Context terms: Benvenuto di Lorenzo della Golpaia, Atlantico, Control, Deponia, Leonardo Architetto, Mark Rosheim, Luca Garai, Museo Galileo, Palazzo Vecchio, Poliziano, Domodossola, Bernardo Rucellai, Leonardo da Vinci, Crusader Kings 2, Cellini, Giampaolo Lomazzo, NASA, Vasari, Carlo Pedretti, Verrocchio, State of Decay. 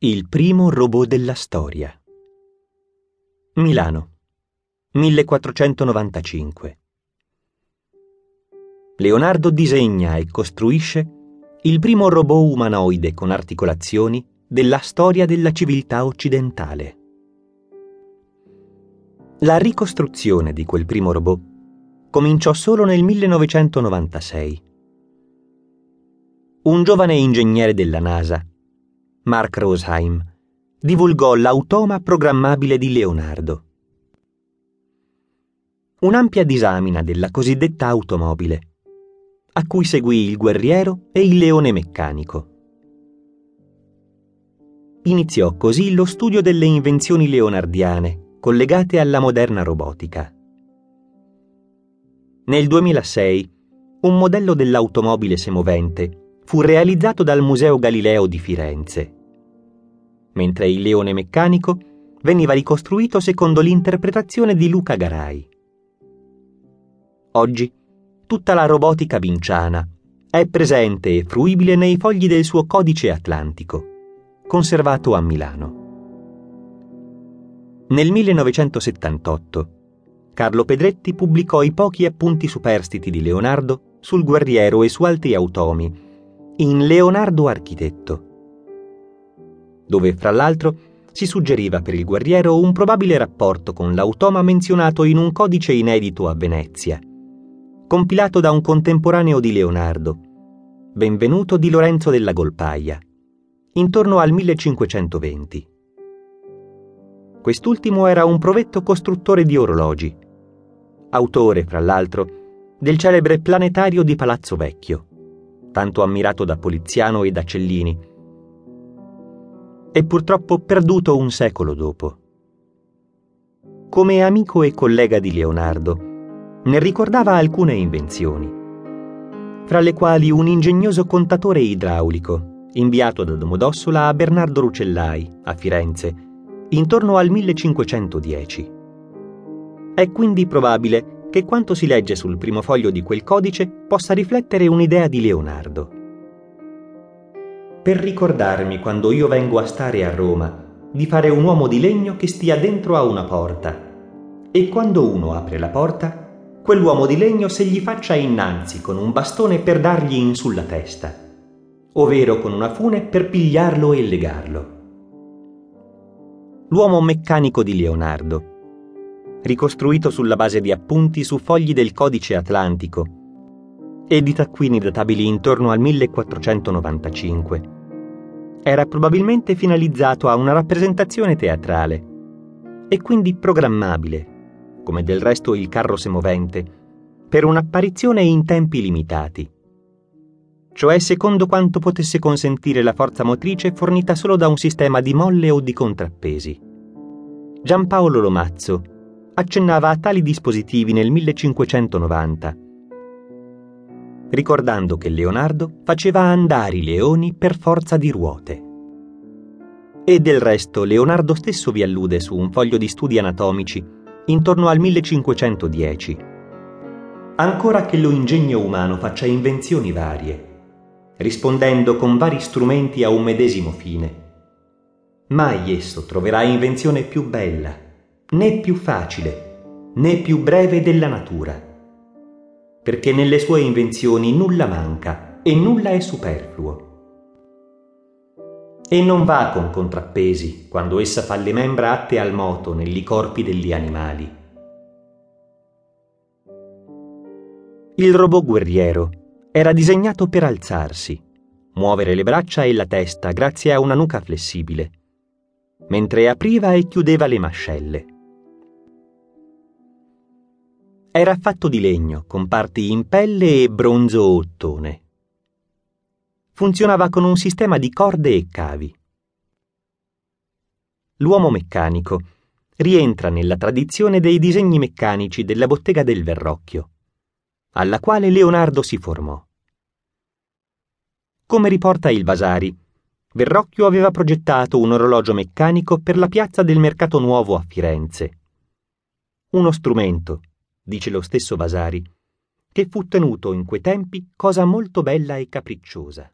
Il primo robot della storia. Milano, 1495. Leonardo disegna e costruisce il primo robot umanoide con articolazioni della storia della civiltà occidentale. La ricostruzione di quel primo robot cominciò solo nel 1996. Un giovane ingegnere della NASA, Mark Rosheim, divulgò l'automa programmabile di Leonardo. Un'ampia disamina della cosiddetta automobile, a cui seguì il guerriero e il leone meccanico. Iniziò così lo studio delle invenzioni leonardiane collegate alla moderna robotica. Nel 2006 un modello dell'automobile semovente fu realizzato dal Museo Galileo di Firenze, mentre il leone meccanico veniva ricostruito secondo l'interpretazione di Luca Garai. Oggi tutta la robotica vinciana è presente e fruibile nei fogli del suo Codice Atlantico, conservato a Milano. Nel 1978 Carlo Pedretti pubblicò i pochi appunti superstiti di Leonardo sul guerriero e su altri automi in Leonardo Architetto, dove fra l'altro si suggeriva per il guerriero un probabile rapporto con l'automa menzionato in un codice inedito a Venezia, compilato da un contemporaneo di Leonardo, Benvenuto di Lorenzo della Golpaia, intorno al 1520. Quest'ultimo era un provetto costruttore di orologi, autore, fra l'altro, del celebre planetario di Palazzo Vecchio, tanto ammirato da Poliziano e da Cellini, e purtroppo perduto un secolo dopo. Come amico e collega di Leonardo, ne ricordava alcune invenzioni, fra le quali un ingegnoso contatore idraulico, inviato da Domodossola a Bernardo Rucellai, a Firenze, intorno al 1510. È quindi probabile che quanto si legge sul primo foglio di quel codice possa riflettere un'idea di Leonardo. Per ricordarmi, quando io vengo a stare a Roma, di fare un uomo di legno che stia dentro a una porta, e quando uno apre la porta, quell'uomo di legno se gli faccia innanzi con un bastone per dargli in sulla testa, ovvero con una fune per pigliarlo e legarlo. L'uomo meccanico di Leonardo, ricostruito sulla base di appunti su fogli del Codice Atlantico e di taccuini databili intorno al 1495, era probabilmente finalizzato a una rappresentazione teatrale e quindi programmabile, come del resto il carro semovente, per un'apparizione in tempi limitati, cioè secondo quanto potesse consentire la forza motrice fornita solo da un sistema di molle o di contrappesi. Giampaolo Lomazzo accennava a tali dispositivi nel 1590, ricordando che Leonardo faceva andare i leoni per forza di ruote. E del resto Leonardo stesso vi allude su un foglio di studi anatomici intorno al 1510. Ancora che lo ingegno umano faccia invenzioni varie, rispondendo con vari strumenti a un medesimo fine, mai esso troverà invenzione più bella, né più facile, né più breve della natura, perché nelle sue invenzioni nulla manca e nulla è superfluo. E non va con contrappesi quando essa fa le membra atte al moto negli corpi degli animali. Il robot guerriero era disegnato per alzarsi, muovere le braccia e la testa grazie a una nuca flessibile, mentre apriva e chiudeva le mascelle. Era fatto di legno con parti in pelle e bronzo o ottone. Funzionava con un sistema di corde e cavi. L'uomo meccanico rientra nella tradizione dei disegni meccanici della bottega del Verrocchio, alla quale Leonardo si formò. Come riporta il Vasari, Verrocchio aveva progettato un orologio meccanico per la piazza del Mercato Nuovo a Firenze. Uno strumento, dice lo stesso Vasari, che fu tenuto in quei tempi cosa molto bella e capricciosa.